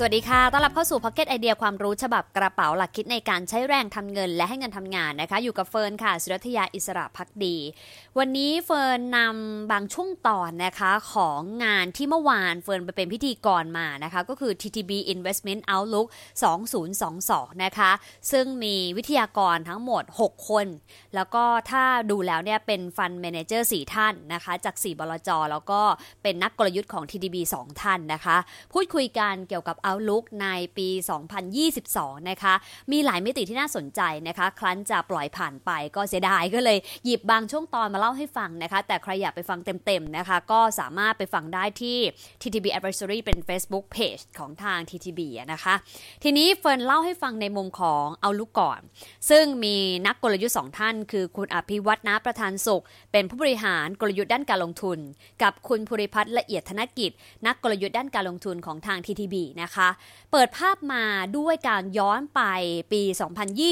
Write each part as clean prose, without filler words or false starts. สวัสดีค่ะต้อนรับเข้าสู่ Pocket Idea ความรู้ฉบับกระเป๋าหลักคิดในการใช้แรงทำเงินและให้เงินทำงานนะคะอยู่กับเฟิร์นค่ะศิรัทยาอิสระภักดีวันนี้เฟิร์นนำบางช่วงตอนนะคะของงานที่เมื่อวานเฟิร์นไปเป็นพิธีกรมานะคะก็คือ TTB Investment Outlook 2022นะคะซึ่งมีวิทยากรทั้งหมด6คนแล้วก็ถ้าดูแล้วเนี่ยเป็น Fund Manager 4ท่านนะคะจาก4บลจ.แล้วก็เป็นนักกลยุทธ์ของ TTB 2ท่านนะคะพูดคุยกันเกี่ยวกับOutlook ในปี 2022 นะคะมีหลายมิติที่น่าสนใจนะคะครั้นจะปล่อยผ่านไปก็เสียดายก็เลยหยิบบางช่วงตอนมาเล่าให้ฟังนะคะแต่ใครอยากไปฟังเต็มๆนะคะก็สามารถไปฟังได้ที่ TTB Advisory เป็น Facebook Page ของทาง TTB นะคะทีนี้เฟิร์นเล่าให้ฟังในมุมของ Outlook ก่อนซึ่งมีนักกลยุทธ์2ท่านคือคุณอภิวัฒน์ณประธานสุขเป็นผู้บริหารกลยุทธ์ด้านการลงทุนกับคุณภูริพัฒน์ละเอียดธนกิจนักกลยุทธ์ด้านการลงทุนของทาง TTBนะคะเปิดภาพมาด้วยการย้อนไปปี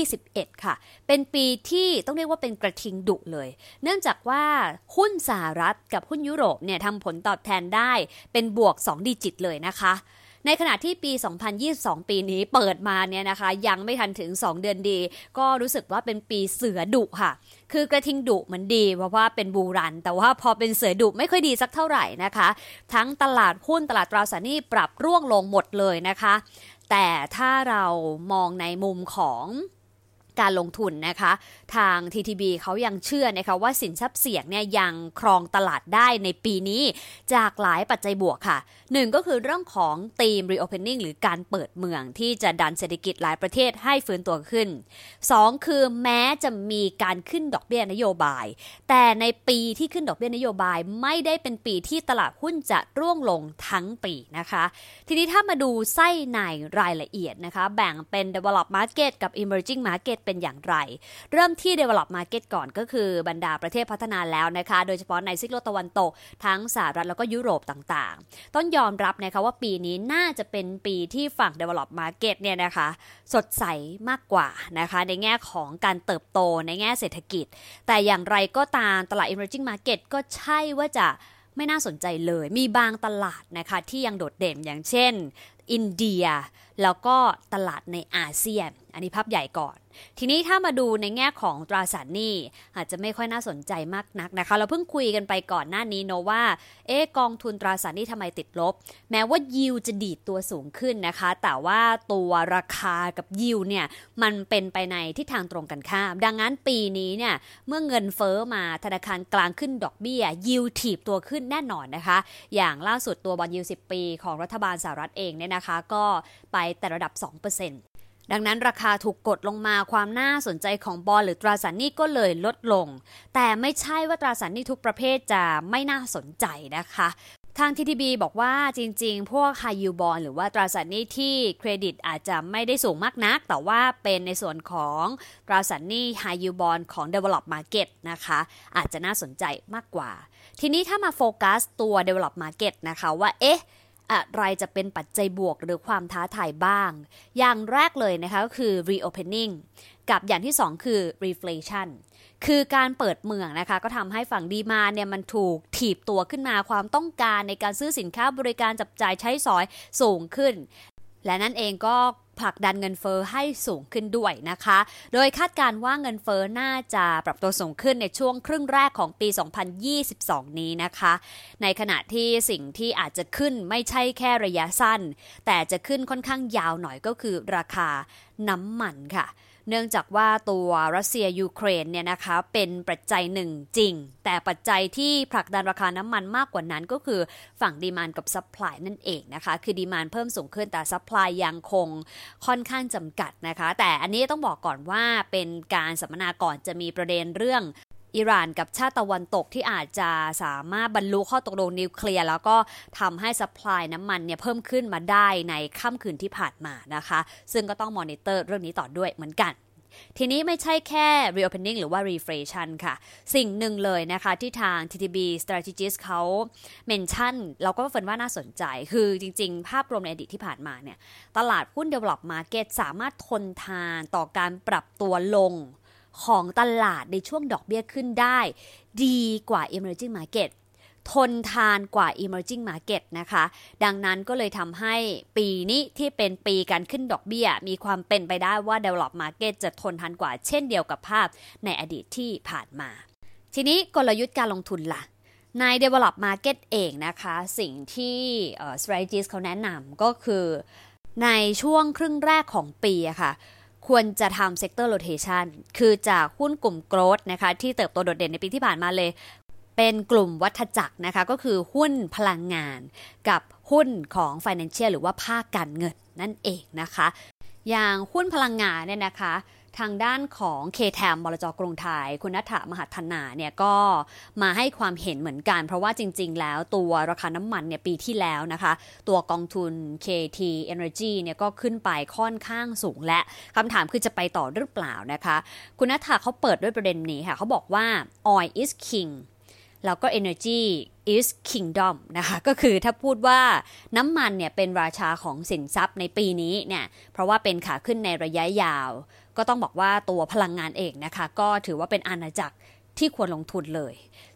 2021 ค่ะเป็นปีที่ต้องเรียกว่าเป็นกระทิงดุเลยเนื่องจากว่าหุ้นสหรัฐกับหุ้นยุโรปเนี่ยทำผลตอบแทนได้เป็นบวก2ดิจิตเลยนะคะในขณะที่ปี 2022 ปีนี้เปิดมาเนี่ยนะคะยังไม่ทันถึง2เดือนดีก็รู้สึกว่าเป็นปีเสือดุค่ะคือกระทิงดุมันดีเพราะว่าเป็นบูรันแต่ว่าพอเป็นเสือดุไม่ค่อยดีสักเท่าไหร่นะคะทั้งตลาดหุ้นตลาดตราสารหนี้ปรับร่วงลงหมดเลยนะคะแต่ถ้าเรามองในมุมของการลงทุนนะคะทาง TTB เขายังเชื่อนะคะว่าสินทรัพย์เสี่ยงเนี่ยยังครองตลาดได้ในปีนี้จากหลายปัจจัยบวกค่ะหนึ่งก็คือเรื่องของ Theme Reopening หรือการเปิดเมืองที่จะดันเศรษฐกิจหลายประเทศให้ฟื้นตัวขึ้นสองคือแม้จะมีการขึ้นดอกเบี้ยนโยบายแต่ในปีที่ขึ้นดอกเบี้ยนโยบายไม่ได้เป็นปีที่ตลาดหุ้นจะร่วงลงทั้งปีนะคะทีนี้ถ้ามาดูไส้ในรายละเอียดนะคะแบ่งเป็น Developed Market กับ Emerging Marketเป็นอย่างไรเริ่มที่ develop market ก่อนก็คือบรรดาประเทศพัฒนาแล้วนะคะโดยเฉพาะในซีกโลกตะวันตกทั้งสหรัฐแล้วก็ยุโรปต่างๆต้องยอมรับนะคะว่าปีนี้น่าจะเป็นปีที่ฝั่ง develop market เนี่ยนะคะสดใสมากกว่านะคะในแง่ของการเติบโตในแง่เศรษฐกิจแต่อย่างไรก็ตามตลาด emerging market ก็ใช่ว่าจะไม่น่าสนใจเลยมีบางตลาดนะคะที่ยังโดดเด่นอย่างเช่นอินเดียแล้วก็ตลาดในอาเซียนอันนี้ภาพใหญ่ก่อนทีนี้ถ้ามาดูในแง่ของตราสารหนี้อาจจะไม่ค่อยน่าสนใจมากนักนะคะเราเพิ่งคุยกันไปก่อนหน้านี้เนาะว่ากองทุนตราสารหนี้ทำไมติดลบแม้ว่ายิวจะดีดตัวสูงขึ้นนะคะแต่ว่าตัวราคากับยิวเนี่ยมันเป็นไปในทิศทางตรงกันข้ามดังนั้นปีนี้เนี่ยเมื่อเงินเฟ้อมาธนาคารกลางขึ้นดอกเบี้ยยิวถีบตัวขึ้นแน่นอนนะคะอย่างล่าสุดตัวบอนด์ยิว10ปีของรัฐบาลสหรัฐเองเนี่ยนะคะก็ไปแต่ระดับ 2%ดังนั้นราคาถูกกดลงมาความน่าสนใจของบอนด์หรือตราสารหนี้ก็เลยลดลงแต่ไม่ใช่ว่าตราสารหนี้ทุกประเภทจะไม่น่าสนใจนะคะทาง TTB บอกว่าจริงๆพวก High Yield Bond หรือว่าตราสารหนี้ที่เครดิตอาจจะไม่ได้สูงมากนักแต่ว่าเป็นในส่วนของตราสารหนี้ High Yield Bond ของ Develop Market นะคะอาจจะน่าสนใจมากกว่าทีนี้ถ้ามาโฟกัสตัว Develop Market นะคะว่าอะไรจะเป็นปัจจัยบวกหรือความท้าทายบ้างอย่างแรกเลยนะคะก็คือ reopening กับอย่างที่สองคือ reflation คือการเปิดเมืองนะคะก็ทำให้ฝั่งดีมานด์เนี่ยมันถูกถีบตัวขึ้นมาความต้องการในการซื้อสินค้าบริการจับจ่ายใช้สอยสูงขึ้นและนั่นเองก็ผลักดันเงินเฟ้อให้สูงขึ้นด้วยนะคะโดยคาดการณ์ว่าเงินเฟ้อน่าจะปรับตัวสูงขึ้นในช่วงครึ่งแรกของปี 2022 นี้นะคะในขณะที่สิ่งที่อาจจะขึ้นไม่ใช่แค่ระยะสั้นแต่จะขึ้นค่อนข้างยาวหน่อยก็คือราคาน้ำมันค่ะเนื่องจากว่าตัวรัสเซียยูเครนเนี่ยนะคะเป็นปัจจัยหนึ่งจริงแต่ปัจจัยที่ผลักดันราคาน้ำมันมากกว่านั้นก็คือฝั่งดีมานด์กับซัพพลายนั่นเองนะคะคือดีมานด์เพิ่มสูงขึ้นแต่ซัพพลายยังคงค่อนข้างจำกัดนะคะแต่อันนี้ต้องบอกก่อนว่าเป็นการสัมมนาก่อนจะมีประเด็นเรื่องอิหร่านกับชาติตะวันตกที่อาจจะสามารถบรรลุข้อตกลงนิวเคลียร์แล้วก็ทำให้ซัพพลายน้ำมันเนี่ยเพิ่มขึ้นมาได้ในค่ำคืนที่ผ่านมานะคะซึ่งก็ต้องมอนิเตอร์เรื่องนี้ต่อด้วยเหมือนกันทีนี้ไม่ใช่แค่ reopening หรือว่า reflation ค่ะสิ่งหนึ่งเลยนะคะที่ทาง TTB strategist เขา mention เราก็ฝันว่าน่าสนใจคือจริงๆภาพรวมในอดีตที่ผ่านมาเนี่ยตลาดหุ้น develop market สามารถทนทานต่อการปรับตัวลง ของตลาดในช่วงดอกเบี้ยขึ้นได้ดีกว่า Emerging Market ทนทานกว่า Emerging Market นะคะดังนั้นก็เลยทำให้ปีนี้ที่เป็นปีการขึ้นดอกเบี้ยมีความเป็นไปได้ว่า Develop Market จะทนทานกว่าเช่นเดียวกับภาพในอดีตที่ผ่านมาทีนี้กลยุทธ์การลงทุนล่ะใน Develop Market เองนะคะสิ่งที่ Strategist เขาแนะนำก็คือในช่วงครึ่งแรกของปีอะค่ะควรจะทำ Sector Rotation คือจากหุ้นกลุ่ม Growth นะคะที่เติบโตโดดเด่นในปีที่ผ่านมาเลยเป็นกลุ่มวัฏจักรนะคะก็คือหุ้นพลังงานกับหุ้นของ Financial หรือว่าภาคการเงินนั่นเองนะคะอย่างหุ้นพลังงานเนี่ยนะคะทางด้านของ K-Theme บลจ.กรุงไทยคุณณัฐมหัทธนาเนี่ยก็มาให้ความเห็นเหมือนกันเพราะว่าจริงๆแล้วตัวราคาน้ำมันเนี่ยปีที่แล้วนะคะตัวกองทุน KT Energy เนี่ยก็ขึ้นไปค่อนข้างสูงและคำถามคือจะไปต่อหรือเปล่านะคะคุณณัฐเขาเปิดด้วยประเด็นนี้ค่ะเขาบอกว่า Oil is King แล้วก็ Energy is Kingdom นะคะก็คือถ้าพูดว่าน้ำมันเนี่ยเป็นราชาของสินทรัพย์ในปีนี้เนี่ยเพราะว่าเป็นขาขึ้นในระยะยาวก็ต้องบอกว่าตัวพลังงานเองนะคะก็ถือว่าเป็นอาณาจักรที่ควรลงทุนเลย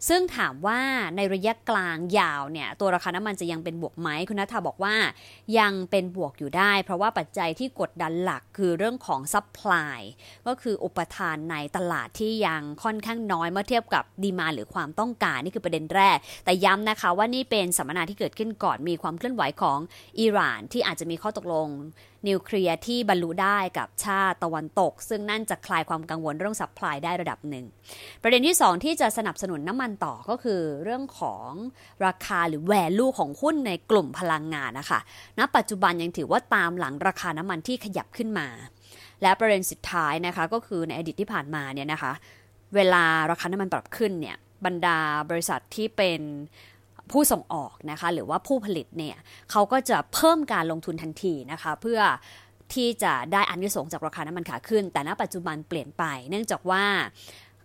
ซึ่งถามว่าในระยะกลางยาวเนี่ยตัวราคาน้ำมันจะยังเป็นบวกไหมคุณณัฐบอกว่ายังเป็นบวกอยู่ได้เพราะว่าปัจจัยที่กดดันหลักคือเรื่องของซัพพลายก็คืออุปทานในตลาดที่ยังค่อนข้างน้อยเมื่อเทียบกับดีมานด์หรือความต้องการนี่คือประเด็นแรกแต่ย้ำนะคะว่านี่เป็นสัมมนาที่เกิดขึ้นก่อนมีความเคลื่อนไหวของอิหร่านที่อาจจะมีข้อตกลงนิวเคลียร์ที่บรรลุได้กับชาติตะวันตกซึ่งนั่นจะคลายความกังวลเรื่องซัพพลายได้ระดับหนึ่งประเด็นที่สองที่จะสนับสนุนน้ำมันต่อก็คือเรื่องของราคาหรือ value ของหุ้นในกลุ่มพลังงานนะคะณปัจจุบันยังถือว่าตามหลังราคาน้ำมันที่ขยับขึ้นมาและประเด็นสุดท้ายนะคะก็คือในอดีตที่ผ่านมาเนี่ยนะคะเวลาราคาน้ำมันปรับขึ้นเนี่ยบรรดาบริษัทที่เป็นผู้ส่งออกนะคะหรือว่าผู้ผลิตเนี่ยเขาก็จะเพิ่มการลงทุนทันทีนะคะเพื่อที่จะได้อานิสงส์จากราคาน้ำมันขาขึ้นแต่ณปัจจุบันเปลี่ยนไปเนื่องจากว่า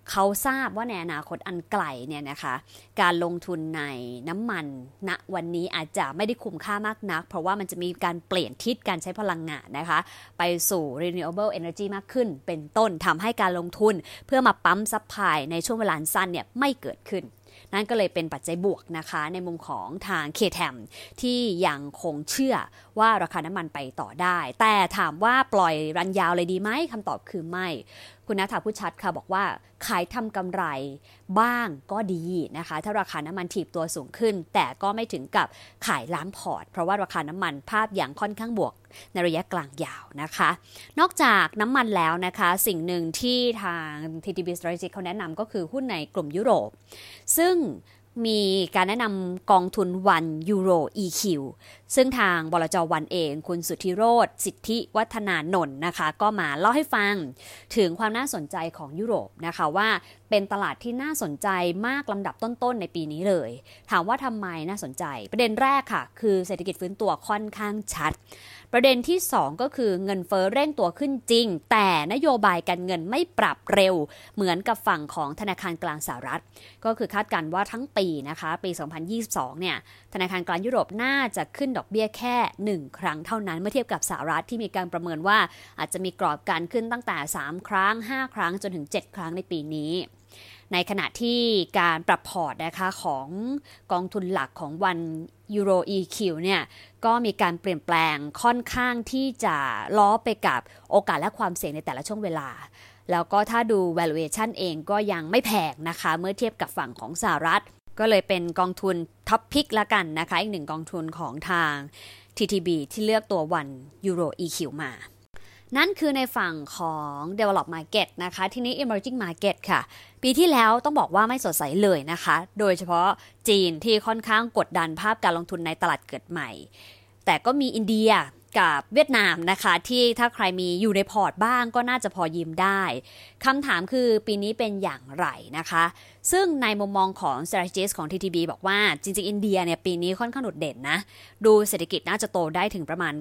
เขาทราบว่าในอนาคตอันไกลเนี่ยนะคะการลงทุนในน้ำมันณวันนี้อาจจะไม่ได้คุ้มค่ามากนักเพราะว่ามันจะมีการเปลี่ยนทิศการใช้พลังงานนะคะไปสู่ renewable energy มากขึ้นเป็นต้นทำให้การลงทุนเพื่อมาปั๊มซัพพลายในช่วงเวลาสั้นเนี่ยไม่เกิดขึ้นนั่นก็เลยเป็นปัจจัยบวกนะคะในมุมของทาง K-Theme ที่ยังคงเชื่อว่าราคาน้ำมันไปต่อได้แต่ถามว่าปล่อยรันยาวเลยดีไหมคำตอบคือไม่คุณณัฐพูดชัดค่ะบอกว่าขายทำกำไรบ้างก็ดีนะคะถ้าราคาน้ำมันถีบตัวสูงขึ้นแต่ก็ไม่ถึงกับขายล้างพอร์ตเพราะว่าราคาน้ำมันภาพอย่างค่อนข้างบวกในระยะกลางยาวนะคะนอกจากน้ำมันแล้วนะคะสิ่งหนึ่งที่ทาง TTB Strategy เขาแนะนำก็คือหุ้นในกลุ่มยุโรปซึ่งมีการแนะนำกองทุนวัน Euro EQ ซึ่งทางบลจ.วันเองคุณสุทธิโรจน์สิทธิวัฒนานนท์นะคะก็มาเล่าให้ฟังถึงความน่าสนใจของยุโรปนะคะว่าเป็นตลาดที่น่าสนใจมากลำดับต้นๆในปีนี้เลยถามว่าทำไมน่าสนใจประเด็นแรกค่ะคือเศรษฐกิจฟื้นตัวค่อนข้างชัดประเด็นที่สองก็คือเงินเฟ้อเร่งตัวขึ้นจริงแต่นโยบายการเงินไม่ปรับเร็วเหมือนกับฝั่งของธนาคารกลางสหรัฐก็คือคาดการณ์ว่าทั้งปีนะคะปี2022เนี่ยธนาคารกลางยุโรปน่าจะขึ้นดอกเบี้ยแค่1ครั้งเท่านั้นเมื่อเทียบกับสหรัฐที่มีการประเมินว่าอาจจะมีกรอบการขึ้นตั้งแต่3ครั้ง5ครั้งจนถึง7ครั้งในปีนี้ในขณะที่การปรับพอร์ตนะคะของกองทุนหลักของวัน Euro EQ เนี่ยก็มีการเปลี่ยนแปลงค่อนข้างที่จะล้อไปกับโอกาสและความเสี่ยงในแต่ละช่วงเวลาแล้วก็ถ้าดู valuation เองก็ยังไม่แพงนะคะเมื่อเทียบกับฝั่งของสหรัฐก็เลยเป็นกองทุนท็อปพิกละกันนะคะอีกหนึ่งกองทุนของทาง TTB ที่เลือกตัววัน Euro EQ มานั่นคือในฝั่งของ Develop Market นะคะทีนี้ Emerging Market ค่ะปีที่แล้วต้องบอกว่าไม่สดใสเลยนะคะโดยเฉพาะจีนที่ค่อนข้างกดดันภาพการลงทุนในตลาดเกิดใหม่แต่ก็มีอินเดียกับเวียดนามนะคะที่ถ้าใครมีอยู่ในพอร์ตบ้างก็น่าจะพอยิ้มได้คำถามคือปีนี้เป็นอย่างไรนะคะซึ่งในมุมมองของ Strategist ของ TTB บอกว่าจริงๆอินเดียเนี่ยปีนี้ค่อนข้างโดดเด่นนะดูเศรษฐกิจน่าจะโตได้ถึงประมาณ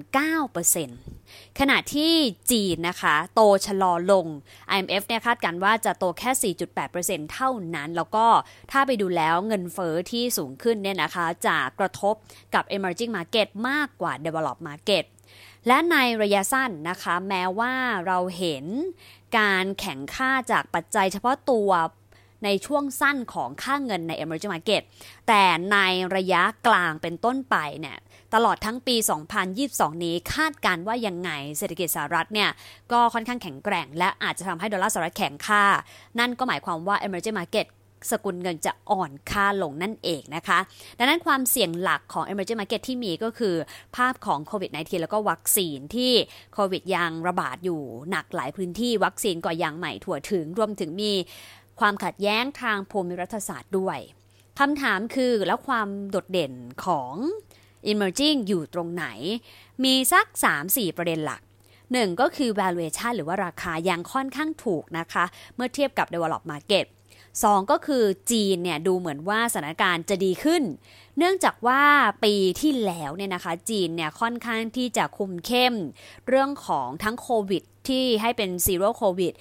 9% ขณะที่จีนนะคะโตชะลอลง IMF เนี่ยคาดการณ์ว่าจะโตแค่ 4.8% เท่านั้นแล้วก็ถ้าไปดูแล้วเงินเฟ้อที่สูงขึ้นเนี่ยนะคะจะกระทบกับ Emerging Market มากกว่า Develop Market และในระยะสั้นนะคะแม้ว่าเราเห็นการแข่งข้าจากปัจจัยเฉพาะตัวในช่วงสั้นของค่าเงินใน Emerging Market แต่ในระยะกลางเป็นต้นไปเนี่ยตลอดทั้งปี2022นี้คาดการว่ายังไงเศรษฐกิจสหรัฐเนี่ยก็ค่อนข้างแข็งแกร่งและอาจจะทำให้ดอลลาร์สหรัฐแข็งค่านั่นก็หมายความว่า Emerging Marketสกุลเงินจะอ่อนค่าลงนั่นเองนะคะดังนั้นความเสี่ยงหลักของ Emerging Market ที่มีก็คือภาพของโควิด -19 แล้วก็วัคซีนที่โควิดยังระบาดอยู่หนักหลายพื้นที่วัคซีนก็ยังไม่ทั่วถึงรวมถึงมีความขัดแย้งทางภูมิรัฐศาสตร์ด้วยคำถามคือแล้วความโดดเด่นของ Emerging อยู่ตรงไหนมีสัก 3-4 ประเด็นหลัก1ก็คือ valuation หรือว่าราคายังค่อนข้างถูกนะคะเมื่อเทียบกับ Developed Market2ก็คือจีนเนี่ยดูเหมือนว่าสถานการณ์จะดีขึ้นเนื่องจากว่าปีที่แล้วเนี่ยนะคะจีนเนี่ยค่อนข้างที่จะคุมเข้มเรื่องของทั้งโควิดที่ให้เป็นซีโร่โควิด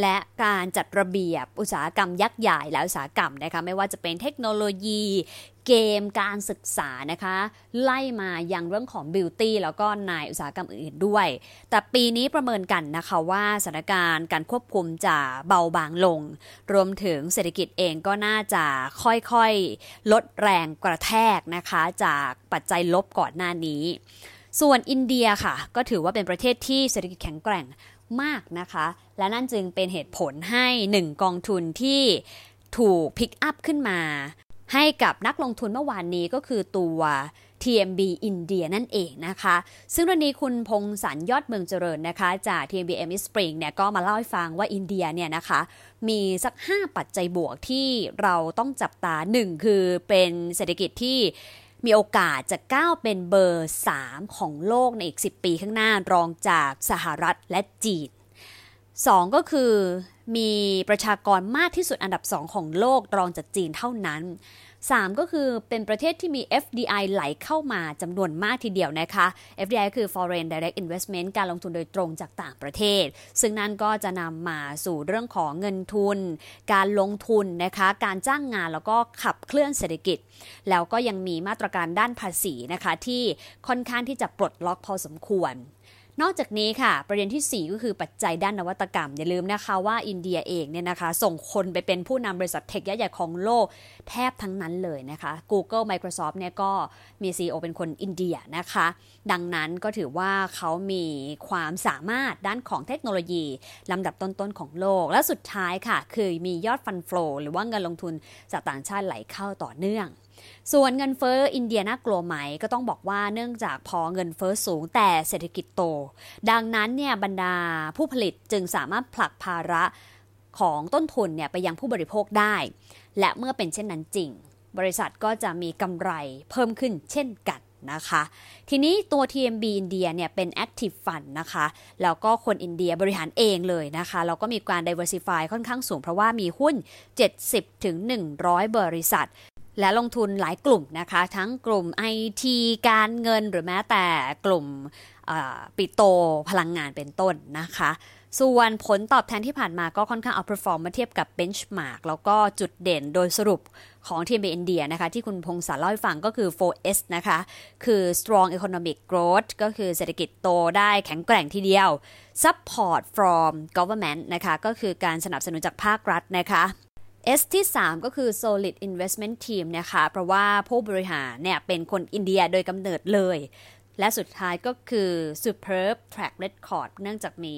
และการจัดระเบียบอุตสาหกรรมยักษ์ใหญ่และอุตสาหกรรมนะคะไม่ว่าจะเป็นเทคโนโลยีเกมการศึกษานะคะไล่มาอย่างเรื่องของบิวตี้แล้วก็ในอุตสาหกรรมอื่นๆด้วยแต่ปีนี้ประเมินกันนะคะว่าสถานการณ์การควบคุมจะเบาบางลงรวมถึงเศรษฐกิจเองก็น่าจะค่อยๆลดแรงกระแทกนะคะจากปัจจัยลบก่อนหน้านี้ส่วนอินเดียค่ะก็ถือว่าเป็นประเทศที่เศรษฐกิจแข็งแกร่งมากนะคะและนั่นจึงเป็นเหตุผลให้1กองทุนที่ถูกพิกอัพขึ้นมาให้กับนักลงทุนเมื่อวานนี้ก็คือตัว TMB India นั่นเองนะคะซึ่งวันนี้คุณพงษ์สรรยอดเมืองเจริญนะคะจาก TMB AMS Spring เนี่ยก็มาเล่าให้ฟังว่าอินเดียเนี่ยนะคะมีสัก5ปัจจัยบวกที่เราต้องจับตา1คือเป็นเศรษฐกิจที่มีโอกาสจะก้าวเป็นเบอร์3ของโลกในอีก10ปีข้างหน้ารองจากสหรัฐและจีน2ก็คือมีประชากรมากที่สุดอันดับ2ของโลกรองจากจีนเท่านั้น3ก็คือเป็นประเทศที่มี FDI ไหลเข้ามาจำนวนมากทีเดียวนะคะ FDI คือ Foreign Direct Investment การลงทุนโดยตรงจากต่างประเทศซึ่งนั่นก็จะนำมาสู่เรื่องของเงินทุนการลงทุนนะคะการจ้างงานแล้วก็ขับเคลื่อนเศรษฐกิจแล้วก็ยังมีมาตรการด้านภาษีนะคะที่ค่อนข้างที่จะปลดล็อกพอสมควรนอกจากนี้ค่ะประเด็นที่4ก็คือปัจจัยด้านนวัตกรรมอย่าลืมนะคะว่าอินเดียเองเนี่ยนะคะส่งคนไปเป็นผู้นำบริษัทเทคยักษ์ใหญ่ของโลกแทบทั้งนั้นเลยนะคะ Google Microsoft เนี่ยก็มี CEO เป็นคนอินเดียนะคะดังนั้นก็ถือว่าเขามีความสามารถด้านของเทคโนโลยีลำดับต้นๆของโลกและสุดท้ายค่ะคือมียอดฟันโฟลหรือว่าเงินลงทุนจากต่างชาติไหลเข้าต่อเนื่องส่วนเงินเฟ้ออินเดียน่ากลัวไหมก็ต้องบอกว่าเนื่องจากพอเงินเฟ้อสูงแต่เศรษฐกิจโตดังนั้นเนี่ยบรรดาผู้ผลิตจึงสามารถผลักภาระของต้นทุนเนี่ยไปยังผู้บริโภคได้และเมื่อเป็นเช่นนั้นจริงบริษัทก็จะมีกำไรเพิ่มขึ้นเช่นกันนะคะทีนี้ตัว TMB อินเดียเนี่ยเป็น Active Fund นะคะแล้วก็คนอินเดียบริหารเองเลยนะคะแล้วก็มีการ Diversify ค่อนข้างสูงเพราะว่ามีหุ้น 70-100 บริษัทและลงทุนหลายกลุ่มนะคะทั้งกลุ่ม IT การเงินหรือแม้แต่กลุ่มปิโตรพลังงานเป็นต้นนะคะส่วนผลตอบแทนที่ผ่านมาก็ค่อนข้างเอาเปรียบฟอร์มมาเทียบกับเบนช์มาร์กแล้วก็จุดเด่นโดยสรุปของ TMB India นะคะที่คุณพงษ์สารเล่าให้ฟังก็คือ 4S นะคะคือ Strong Economic Growth ก็คือเศรษฐกิจโตได้แข็งแกร่งทีเดียว Support from Government นะคะก็คือการสนับสนุนจากภาครัฐนะคะS ที่3ก็คือ Solid Investment Team นะคะเพราะว่าผู้บริหารเนี่ยเป็นคนอินเดียโดยกำเนิดเลยและสุดท้ายก็คือ Superb Track Record เนื่องจากมี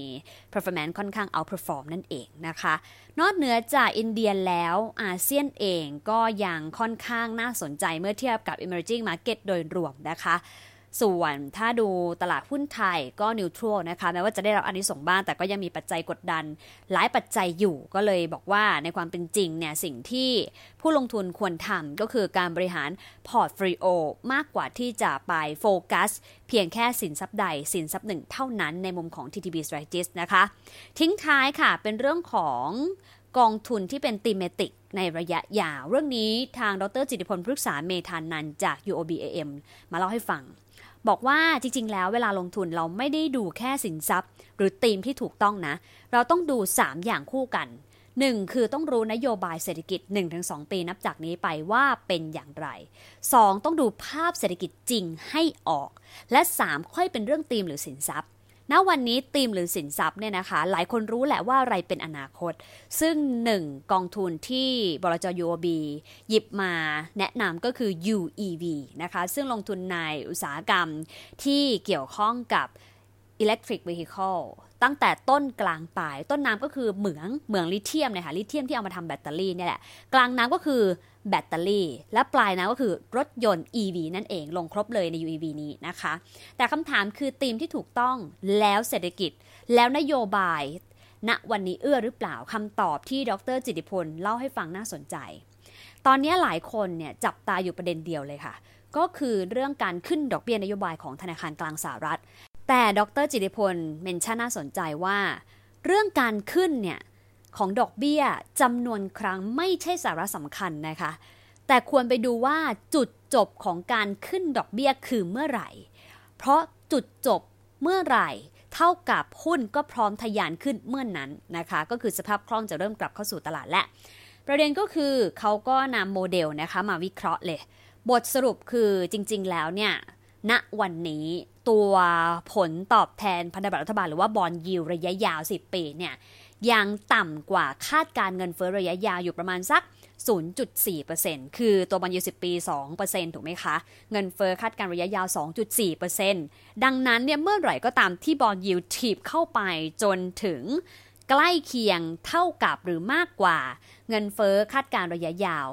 Performance ค่อนข้าง Outperform นั่นเองนะคะนอกเหนือจากอินเดียแล้วอาเซียนเองก็ยังค่อนข้างน่าสนใจเมื่อเทียบกับ Emerging Market โดยรวมนะคะส่วนถ้าดูตลาดหุ้นไทยก็นิวทรัลนะคะแม้ว่าจะได้รับอานิสงส์บ้างแต่ก็ยังมีปัจจัยกดดันหลายปัจจัยอยู่ก็เลยบอกว่าในความเป็นจริงเนี่ยสิ่งที่ผู้ลงทุนควรทำก็คือการบริหารพอร์ตโฟลิโอมากกว่าที่จะไปโฟกัสเพียงแค่สินทรัพย์ใดสินทรัพย์หนึ่งเท่านั้นในมุมของ TTB Strategist นะคะทิ้งท้ายค่ะเป็นเรื่องของกองทุนที่เป็นธีมติกในระยะยาวเรื่องนี้ทางดร.จิตติพลพฤกษาเมธานันท์จาก UOBAM มาเล่าให้ฟังบอกว่าจริงๆแล้วเวลาลงทุนเราไม่ได้ดูแค่สินทรัพย์หรือธีมที่ถูกต้องนะเราต้องดู3อย่างคู่กัน 1คือต้องรู้นโยบายเศรษฐกิจ 1-2 ปีนับจากนี้ไปว่าเป็นอย่างไร2ต้องดูภาพเศรษฐกิจจริงให้ออกและ3ค่อยเป็นเรื่องธีมหรือสินทรัพย์ณวันนี้ธีมหรือสินทรัพย์เนี่ยนะคะหลายคนรู้แหละว่าอะไรเป็นอนาคตซึ่ง1กองทุนที่บลจ. UOB หยิบมาแนะนำก็คือ UEV นะคะซึ่งลงทุนในอุตสาหกรรมที่เกี่ยวข้องกับ Electric Vehicle ตั้งแต่ต้นกลางปลายต้นน้ำก็คือเหมืองลิเทียมนะคะลิเทียมที่เอามาทำแบตเตอรี่เนี่ยแหละกลางน้ำก็คือแบตเตอรี่และปลายนะก็คือรถยนต์ EV นั่นเองลงครบเลยใน UEV นี้นะคะแต่คำถามคือธีมที่ถูกต้องแล้วเศรษฐกิจแล้วนโยบายณวันนี้เอื้อหรือเปล่าคำตอบที่ดร.จิตติพลเล่าให้ฟังน่าสนใจตอนนี้หลายคนเนี่ยจับตาอยู่ประเด็นเดียวเลยค่ะก็คือเรื่องการขึ้นดอกเบี้ยนโยบายของธนาคารกลางสหรัฐแต่ดร.จิตติพลเมนชั่นน่าสนใจว่าเรื่องการขึ้นเนี่ยของดอกเบี้ยจำนวนครั้งไม่ใช่สาระสำคัญนะคะแต่ควรไปดูว่าจุดจบของการขึ้นดอกเบี้ยคือเมื่อไหร่เพราะจุดจบเมื่อไหร่เท่ากับหุ้นก็พร้อมทะยานขึ้นเมื่อ นั้นนะคะก็คือสภาพคล่องจะเริ่มกลับเข้าสู่ตลาดและประเด็นก็คือเขาก็นำโมเดลนะคะมาวิเคราะห์เลยบทสรุปคือจริงๆแล้วเนี่ยณวันนี้ตัวผลตอบแทนพันธบัตรรัฐบาลหรือว่าบอนด์ยิลด์ระยะยาว10ปีเนี่ยยังต่ำกว่าคาดการเงินเฟ้อระยะยาวอยู่ประมาณสัก 0.4% คือตัวบอนด์ยิลด์10ปี 2% ถูกไหมคะเงินเฟ้อคาดการระยะยาว 2.4% ดังนั้นเนี่ยเมื่อไหร่ก็ตามที่บอนด์ยิลด์ถีบเข้าไปจนถึงใกล้เคียงเท่ากับหรือมากกว่าเงินเฟ้อคาดการระยะยาว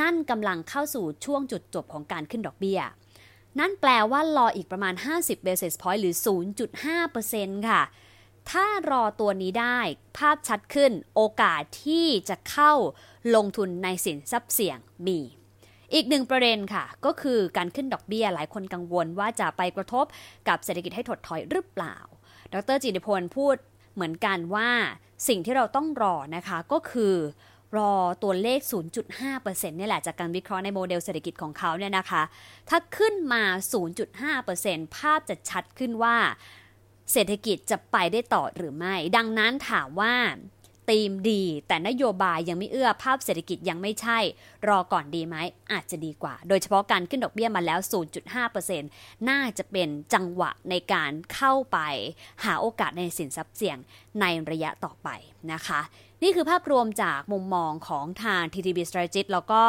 นั่นกำลังเข้าสู่ช่วงจุดจบของการขึ้นดอกเบี้ยนั่นแปลว่ารออีกประมาณ50 basis point หรือ 0.5% ค่ะถ้ารอตัวนี้ได้ภาพชัดขึ้นโอกาสที่จะเข้าลงทุนในสินทรัพย์เสี่ยงมีอีกหนึ่งประเด็นค่ะก็คือการขึ้นดอกเบี้ยหลายคนกังวลว่าจะไปกระทบกับเศรษฐกิจให้ถดถอยหรือเปล่าดร.จิตติพลพูดเหมือนกันว่าสิ่งที่เราต้องรอนะคะก็คือรอตัวเลข 0.5% นี่แหละจากการวิเคราะห์ในโมเดลเศรษฐกิจของเขาเนี่ยนะคะถ้าขึ้นมา 0.5% ภาพจะชัดขึ้นว่าเศรษฐกิจจะไปได้ต่อหรือไม่ดังนั้นถามว่าธีมดีแต่นโยบายยังไม่เอื้อภาพเศรษฐกิจยังไม่ใช่รอก่อนดีไหมอาจจะดีกว่าโดยเฉพาะการขึ้นดอกเบี้ยมาแล้ว 0.5% น่าจะเป็นจังหวะในการเข้าไปหาโอกาสในสินทรัพย์เสี่ยงในระยะต่อไปนะคะนี่คือภาพรวมจากมุมมองของทาง TTB Strategist แล้วก็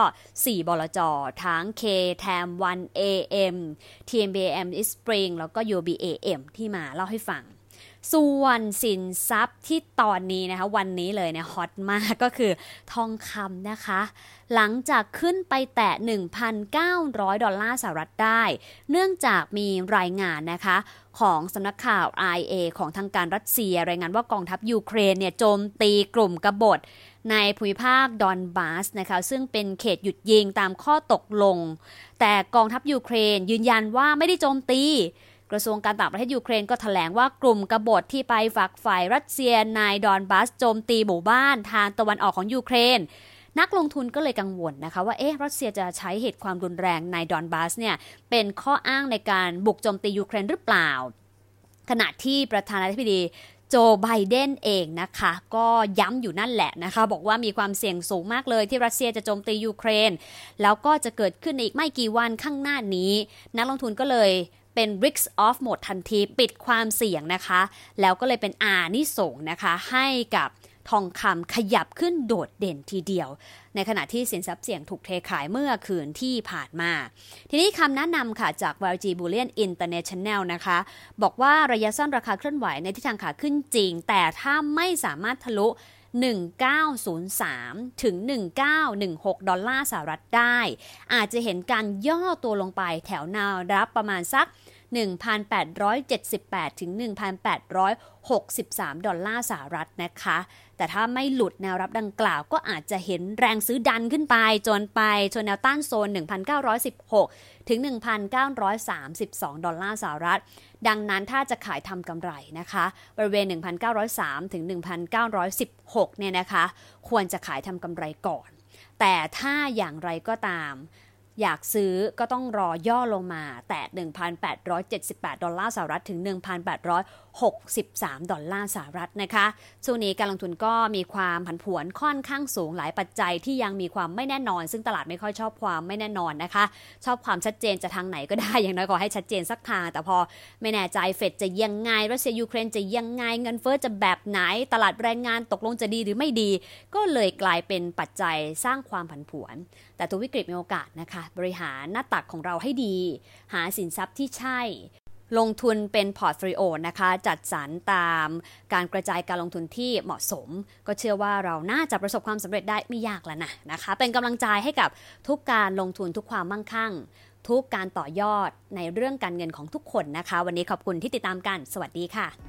4บลจ.ทั้ง K-Theme 1 AM TMB AMS Spring แล้วก็ UOB AM ที่มาเล่าให้ฟังส่วนสินทรัพย์ที่ตอนนี้นะคะวันนี้เลยเนี่ยฮอตมากก็คือทองคำนะคะหลังจากขึ้นไปแตะ $1,900 ดอลลาร์สหรัฐได้เนื่องจากมีรายงานนะคะของสำนักข่าว IA ของทางการรัสเซียรายงานว่ากองทัพยูเครนเนี่ยโจมตีกลุ่มกบฏในภูมิภาคดอนบาสนะคะซึ่งเป็นเขตหยุดยิงตามข้อตกลงแต่กองทัพยูเครนยืนยันว่าไม่ได้โจมตีกระทรวงการต่างประเทศยูเครนก็แถลงว่ากลุ่มกบฏที่ไปฝักใฝ่รัสเซียในดอนบาสโจมตีหมู่บ้านทางตะวันออกของยูเครนนักลงทุนก็เลยกังวลนะคะว่ารัสเซียจะใช้เหตุความรุนแรงในดอนบาสเนี่ยเป็นข้ออ้างในการบุกโจมตียูเครนหรือเปล่าขณะที่ประธานาธิบดีโจไบเดนเองนะคะก็ย้ำอยู่นั่นแหละนะคะบอกว่ามีความเสี่ยงสูงมากเลยที่รัสเซียจะโจมตียูเครนแล้วก็จะเกิดขึ้นในอีกไม่กี่วันข้างหน้านี้นักลงทุนก็เลยเป็น risk off หมดทันทีปิดความเสี่ยงนะคะแล้วก็เลยเป็นอานิสงส์นะคะให้กับทองคำขยับขึ้นโดดเด่นทีเดียวในขณะที่สินทรัพย์เสี่ยงถูกเทขายเมื่อคืนที่ผ่านมาทีนี้คำแนะนำค่ะจาก VG Bullion International นะคะบอกว่าระยะสั้นราคาเคลื่อนไหวในทิศทางขาขึ้นจริงแต่ถ้าไม่สามารถทะลุ1903ถึง1916ดอลลาร์สหรัฐได้อาจจะเห็นการย่อตัวลงไปแถวแนวรับประมาณสัก 1,878 ถึง 1,863 ดอลลาร์สหรัฐนะคะแต่ถ้าไม่หลุดแนวรับดังกล่าวก็อาจจะเห็นแรงซื้อดันขึ้นไปจนไปชนแนวต้านโซน 1,916 ถึง 1,932 ดอลลาร์สหรัฐดังนั้นถ้าจะขายทำกำไรนะคะบริเวณ 1,903 ถึง 1,916 เนี่ยนะคะควรจะขายทำกำไรก่อนแต่ถ้าอย่างไรก็ตามอยากซื้อก็ต้องรอย่อลงมาแต่ 1,878 ดอลลาร์สหรัฐถึง 1,800 63 ดอลลาร์สหรัฐนะคะช่วงนี้การลงทุนก็มีความผันผวนค่อนข้างสูงหลายปัจจัยที่ยังมีความไม่แน่นอนซึ่งตลาดไม่ค่อยชอบความไม่แน่นอนนะคะชอบความชัดเจนจะทางไหนก็ได้อย่างน้อยขอให้ชัดเจนสักทางแต่พอไม่แน่ใจเฟดจะยังไงรัสเซียยูเครนจะยังไงเงินเฟ้อจะแบบไหนตลาดแรงงานตกลงจะดีหรือไม่ดีก็เลยกลายเป็นปัจจัยสร้างความผันผวนแต่ทุกวิกฤตมีโอกาสนะคะบริหารหน้าตักของเราให้ดีหาสินทรัพย์ที่ใช่ลงทุนเป็นพอร์ตโฟลิโอนะคะจัดสรรตามการกระจายการลงทุนที่เหมาะสมก็เชื่อว่าเราน่าจะประสบความสำเร็จได้ไม่ยากแล้วนะคะเป็นกำลังใจให้กับทุกการลงทุนทุกความมั่งคั่งทุกการต่อยอดในเรื่องการเงินของทุกคนนะคะวันนี้ขอบคุณที่ติดตามกันสวัสดีค่ะ